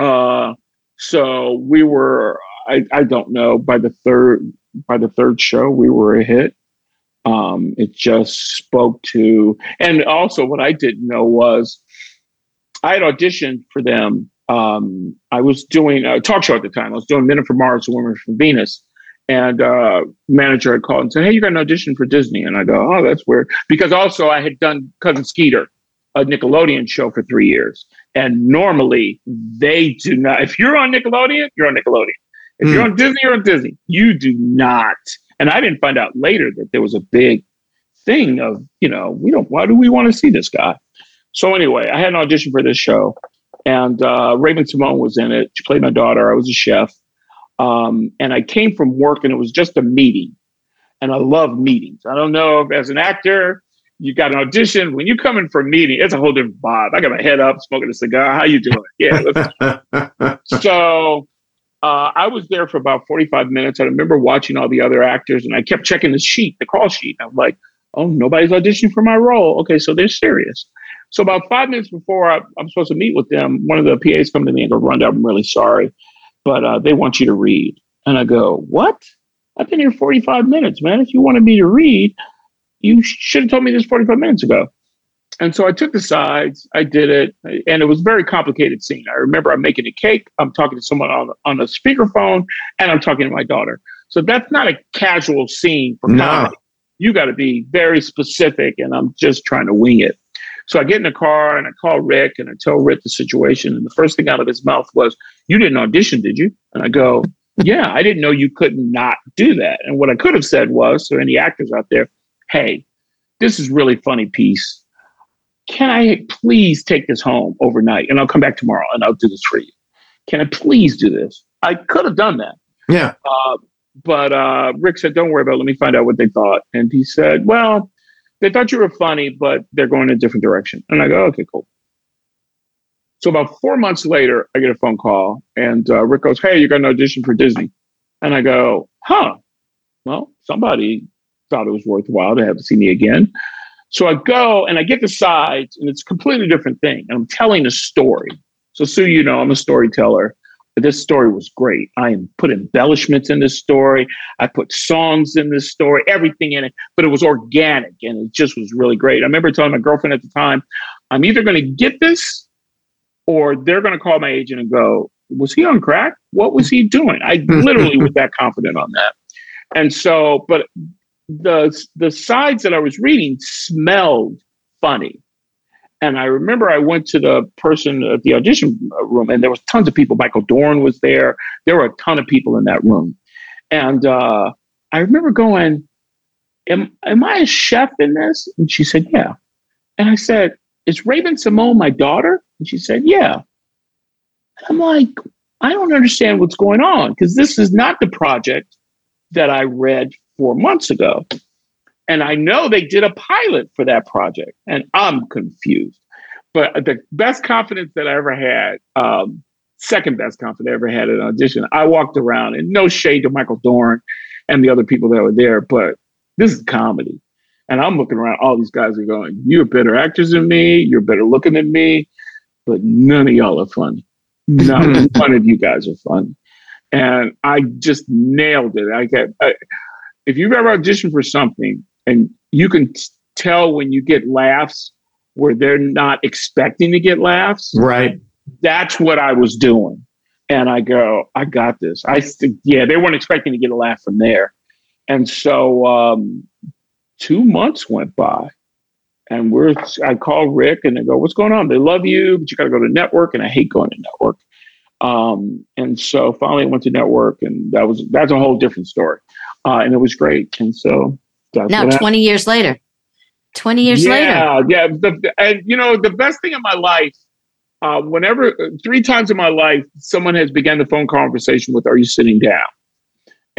Uh, so we were, I, I don't know, by the third, by the third show, we were a hit. Um, it just spoke to, and also what I didn't know was I had auditioned for them. Um, I was doing a talk show at the time. I was doing Men from Mars and Women from Venus. And uh manager had called and said, hey, you got an audition for Disney. And I go, oh, that's weird. Because also I had done Cousin Skeeter, a Nickelodeon show for three years. And normally they do not. If you're on Nickelodeon, you're on Nickelodeon. If mm. you're on Disney, you're on Disney. You do not. And I didn't find out later that there was a big thing of, you know, we don't, why do we want to see this guy? So anyway, I had an audition for this show. And uh Raven Symone was in it. She played my daughter. I was a chef. Um, and I came from work and it was just a meeting, and I love meetings. I don't know if as an actor, you got an audition. When you come in for a meeting, it's a whole different vibe. I got my head up, smoking a cigar. How you doing? Yeah. Let's so, uh, I was there for about forty-five minutes. I remember watching all the other actors and I kept checking the sheet, the call sheet. I'm like, oh, nobody's auditioning for my role. Okay. So they're serious. So about five minutes before I, I'm supposed to meet with them, one of the P As come to me and go, Rondell, I'm really sorry, but uh, they want you to read. And I go, what? I've been here forty-five minutes, man. If you wanted me to read, you should have told me this forty-five minutes ago. And so I took the sides, I did it, and it was a very complicated scene. I remember I'm making a cake, I'm talking to someone on, on a speakerphone, and I'm talking to my daughter. So that's not a casual scene for comedy. No. You got to be very specific, and I'm just trying to wing it. So I get in the car, and I call Rick, and I tell Rick the situation, and the first thing out of his mouth was, "You didn't audition, did you?" And I go, "Yeah, I didn't know you could not do that." And what I could have said was, so any actors out there, "Hey, this is really funny piece. Can I please take this home overnight? And I'll come back tomorrow and I'll do this for you. Can I please do this?" I could have done that. Yeah. Uh, but uh, Rick said, "Don't worry about it. Let me find out what they thought." And he said, "Well, they thought you were funny, but they're going in a different direction." And I go, "Okay, cool." So about four months later, I get a phone call and uh, Rick goes, "Hey, you got an audition for Disney." And I go, "Huh, well, somebody thought it was worthwhile to have to see me again." So I go and I get the sides, and it's a completely different thing. And I'm telling a story. So Sue, you know, I'm a storyteller. But this story was great. I put embellishments in this story. I put songs in this story, everything in it. But it was organic, and it just was really great. I remember telling my girlfriend at the time, "I'm either going to get this or they're going to call my agent and go, 'Was he on crack? What was he doing?'" I literally was that confident on that. And so, but... The the sides that I was reading smelled funny. And I remember I went to the person at the audition room, and there was tons of people. Michael Dorn was there. There were a ton of people in that room. And uh, I remember going, am, am I a chef in this?" And she said, "Yeah." And I said, "Is Raven Symone my daughter?" And she said, "Yeah." And I'm like, I don't understand what's going on, because this is not the project that I read four months ago. And I know they did a pilot for that project, and I'm confused. But the best confidence that I ever had, um, second best confidence I ever had at an audition, I walked around, and no shade to Michael Dorn and the other people that were there, but this is comedy. And I'm looking around, all these guys are going, "You're better actors than me, you're better looking than me, but none of y'all are funny. Not one of you guys are funny." And I just nailed it. I got... I, If you've ever auditioned for something and you can t- tell when you get laughs where they're not expecting to get laughs. Right. That's what I was doing. And I go, "I got this." I st- Yeah, they weren't expecting to get a laugh from there. And so um, two months went by, and we're I call Rick and I go, "What's going on? They love you, but you got to go to network." And I hate going to network. Um, and so finally I went to network, and that was that's a whole different story. Uh, and it was great. And so that's now twenty years later, twenty years yeah, later. Yeah. The, the, and, you know, the best thing in my life, uh, whenever three times in my life, someone has begun the phone conversation with, "Are you sitting down?"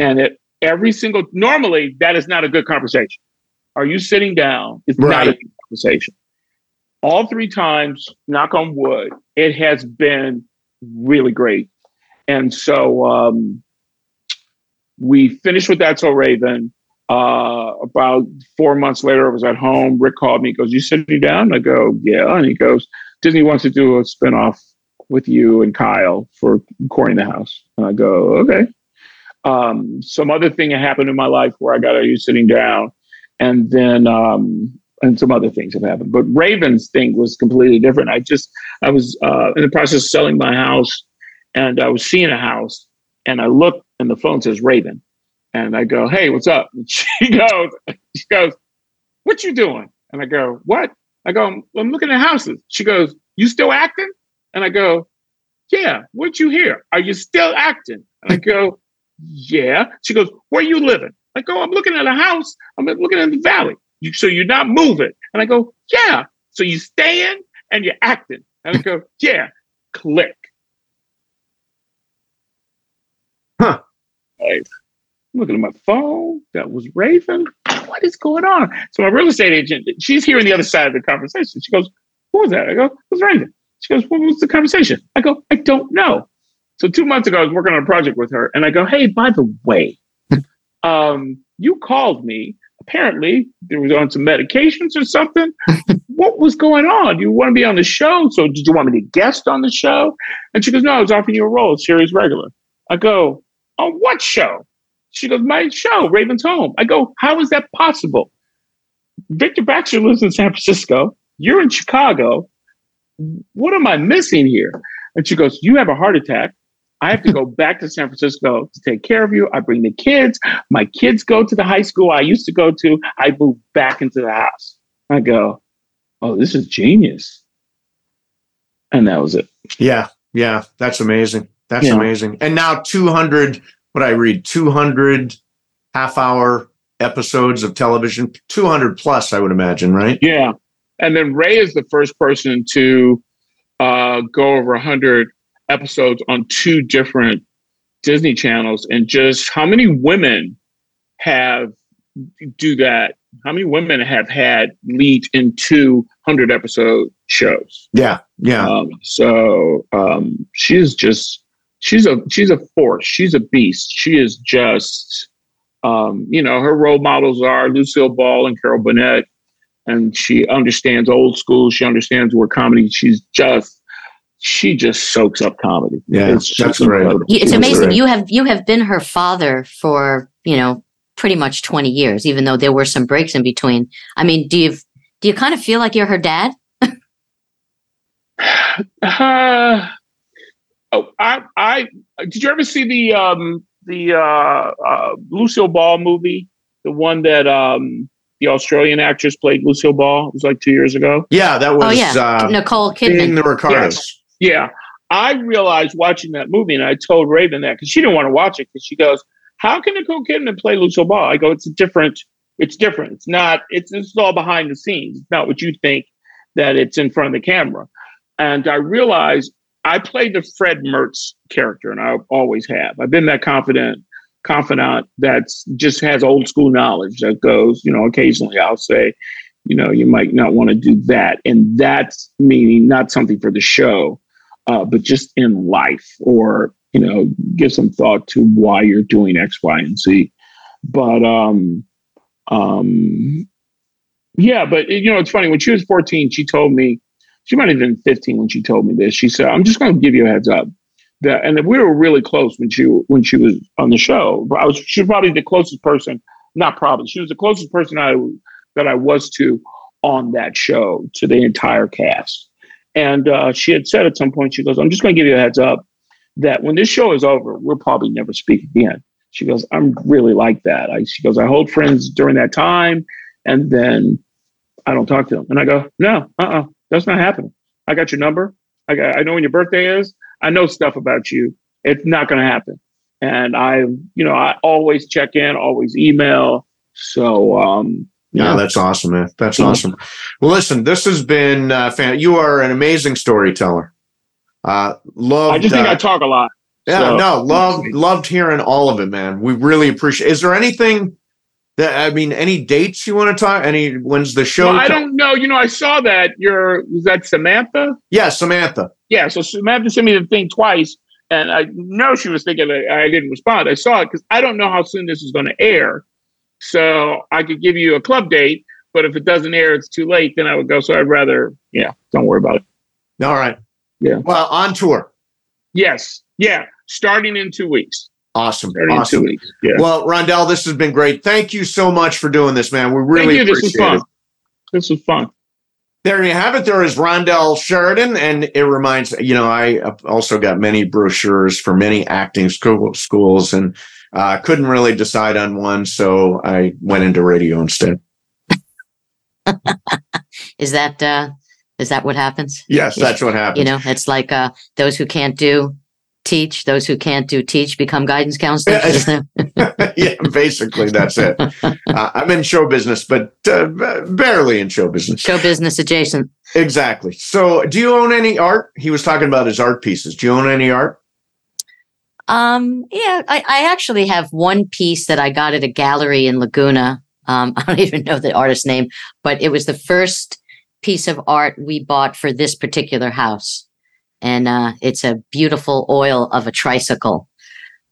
And it, every single normally that is not a good conversation. "Are you sitting down?" It's right. Not a good conversation. All three times, knock on wood, it has been really great. And so, um, we finished with That So Raven. Uh, about four months later, I was at home. Rick called me. He goes, "You sitting down?" I go, "Yeah." And he goes, "Disney wants to do a spinoff with you and Kyle for Cory in the House." And I go, "Okay." Um, some other thing that happened in my life where I got "Are you sitting down?" And then, um, and some other things have happened. But Raven's thing was completely different. I just, I was uh, in the process of selling my house, and I was seeing a house, and I looked, and the phone says Raven. And I go, "Hey, what's up?" And she goes, she goes, "What you doing?" And I go, "What?" I go, I'm, I'm looking at houses." She goes, "You still acting?" And I go, "Yeah, what'd you hear? Are you still acting?" And I go, "Yeah." She goes, "Where you living?" I go, "I'm looking at a house. I'm looking at the valley." You, so you're not moving? And I go, "Yeah." So you staying and you're acting? And I go, "Yeah." Click. Huh. Right. I'm looking at my phone. That was Raven. What is going on? So my real estate agent, she's hearing the other side of the conversation. She goes, "What was that?" I go, "It was Raven." She goes, "What was the conversation?" I go, "I don't know." So two months ago, I was working on a project with her, and I go, "Hey, by the way, um, you called me. Apparently, you were on some medications or something. What was going on? You want to be on the show? So did you want me to guest on the show?" And she goes, "No, I was offering you a role, series regular." I go, "On what show?" She goes, "My show, Raven's Home." I go, "How is that possible? Victor Baxter lives in San Francisco. you're in Chicago. What am I missing here? And she goes, you have a heart attack. I have to go back to San Francisco to take care of you. I bring the kids. My kids go to the high school I used to go to. I move back into the house. I go, oh, this is genius. And that was it. Yeah. Yeah. That's amazing. That's yeah. amazing. And now two hundred, what I read, two hundred half hour episodes of television, two hundred plus, I would imagine, right? Yeah. And then Ray is the first person to uh, go over one hundred episodes on two different Disney channels. And just how many women have do that? How many women have had lead in two hundred episode shows? Yeah. Yeah. Um, so um, she's just, she's a, she's a force. She's a beast. She is just, um, you know, her role models are Lucille Ball and Carol Burnett. And she understands old school. She understands where comedy, she's just, she just soaks up comedy. Yeah. It's that's right. Incredible. It's amazing. Right. You have, you have been her father for, you know, pretty much twenty years, even though there were some breaks in between. I mean, do you do you kind of feel like you're her dad? uh, oh, I, I did you ever see the um, the uh, uh, Lucille Ball movie, the one that um, the Australian actress played Lucille Ball? It was like two years ago. Yeah, that was oh, yeah. Uh, Nicole Kidman. In the Ricardos. Yeah. yeah, I realized watching that movie, and I told Raven that because she didn't want to watch it because she goes, how can Nicole Kidman play Lucille Ball? I go, it's a different, it's different. It's not, it's, it's all behind the scenes. It's not what you think that it's in front of the camera. And I realized I played the Fred Mertz character, and I always have. I've been that confident, confidant that's just has old school knowledge that goes, you know, occasionally I'll say, you know, you might not want to do that. And that's meaning not something for the show, uh, but just in life, or you know, give some thought to why you're doing X, Y, and Z. But, um, um, yeah, but, you know, it's funny. When she was fourteen, she told me, she might have been fifteen when she told me this. She said, I'm just going to give you a heads up. That, and we were really close when she when she was on the show. I was, she was probably the closest person, not probably, she was the closest person I that I was to on that show, to the entire cast. And uh, she had said at some point, she goes, I'm just going to give you a heads up that when this show is over, we'll probably never speak again. She goes, I'm really like that. I, she goes, I hold friends during that time, and then I don't talk to them. And I go, no, uh-uh, that's not happening. I got your number. I got, I know when your birthday is. I know stuff about you. It's not going to happen. And I, you know, I always check in, always email. So, um, yeah, yeah that's awesome, man. That's mm-hmm. awesome. Well, listen, this has been uh, fan- you are an amazing storyteller. Uh, loved, I just think uh, I talk a lot. Yeah, so. no, loved, loved hearing all of it, man. We really appreciate. Is there anything that I mean, any dates you want to talk? Any when's the show? Well, I don't know. You know, I saw that your was that Samantha? Yeah, Samantha. Yeah, so Samantha sent me the thing twice, and I know she was thinking that I didn't respond. I saw it because I don't know how soon this is going to air, so I could give you a club date. But if it doesn't air, it's too late. Then I would go. So I'd rather, yeah, don't worry about it. All right. Yeah. Well, on tour. Yes. Yeah. Starting in two weeks. Awesome. Starting awesome. In two weeks. Yeah. Well, Rondell, this has been great. Thank you so much for doing this, man. We really Thank you. Appreciate this was fun. It. This was fun. There you have it. There is Rondell Sheridan. And it reminds, you know, I also got many brochures for many acting school, schools and uh, couldn't really decide on one. So I went into radio instead. Is that... Uh... Is that what happens? Yes, that's what happens. You know, it's like uh, those who can't do teach, those who can't do teach become guidance counselors. Yeah, basically, that's it. Uh, I'm in show business, but uh, barely in show business. Show business adjacent. Exactly. So do you own any art? He was talking about his art pieces. Do you own any art? Um. Yeah, I, I actually have one piece that I got at a gallery in Laguna. Um, I don't even know the artist's name, but it was the first piece of art we bought for this particular house. And uh, it's a beautiful oil of a tricycle.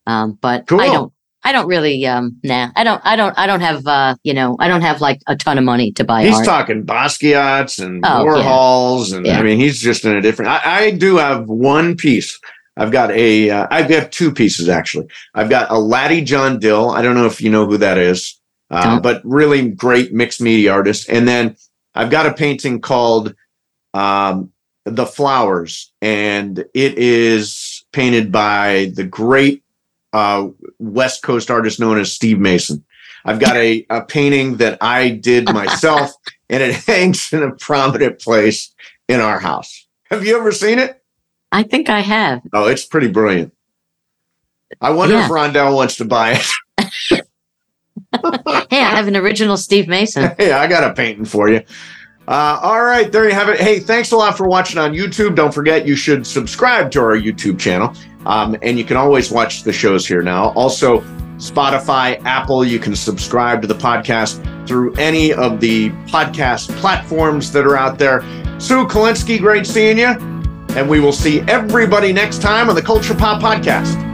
Um, but cool. I don't, I don't really, um, nah, I don't, I don't, I don't have, uh, you know, I don't have like a ton of money to buy he's art. He's talking Basquiat's and oh, Warhol's. Yeah. And yeah. I mean, he's just in a different, I, I do have one piece. I've got a, uh, I've got two pieces actually. I've got a Laddie John Dill. I don't know if you know who that is, uh, but really great mixed media artist. And then I've got a painting called um, The Flowers, and it is painted by the great uh, West Coast artist known as Steve Mason. I've got a, a painting that I did myself, and it hangs in a prominent place in our house. Have you ever seen it? I think I have. Oh, it's pretty brilliant. I wonder yeah. if Rondell wants to buy it. Hey, I have an original Steve Mason. Hey, I got a painting for you. Uh, all right, there you have it. Hey, thanks a lot for watching on YouTube. Don't forget, you should subscribe to our YouTube channel. Um, and you can always watch the shows here now. Also, Spotify, Apple, you can subscribe to the podcast through any of the podcast platforms that are out there. Sue Kolinsky, great seeing you. And we will see everybody next time on the Culture Pop Podcast.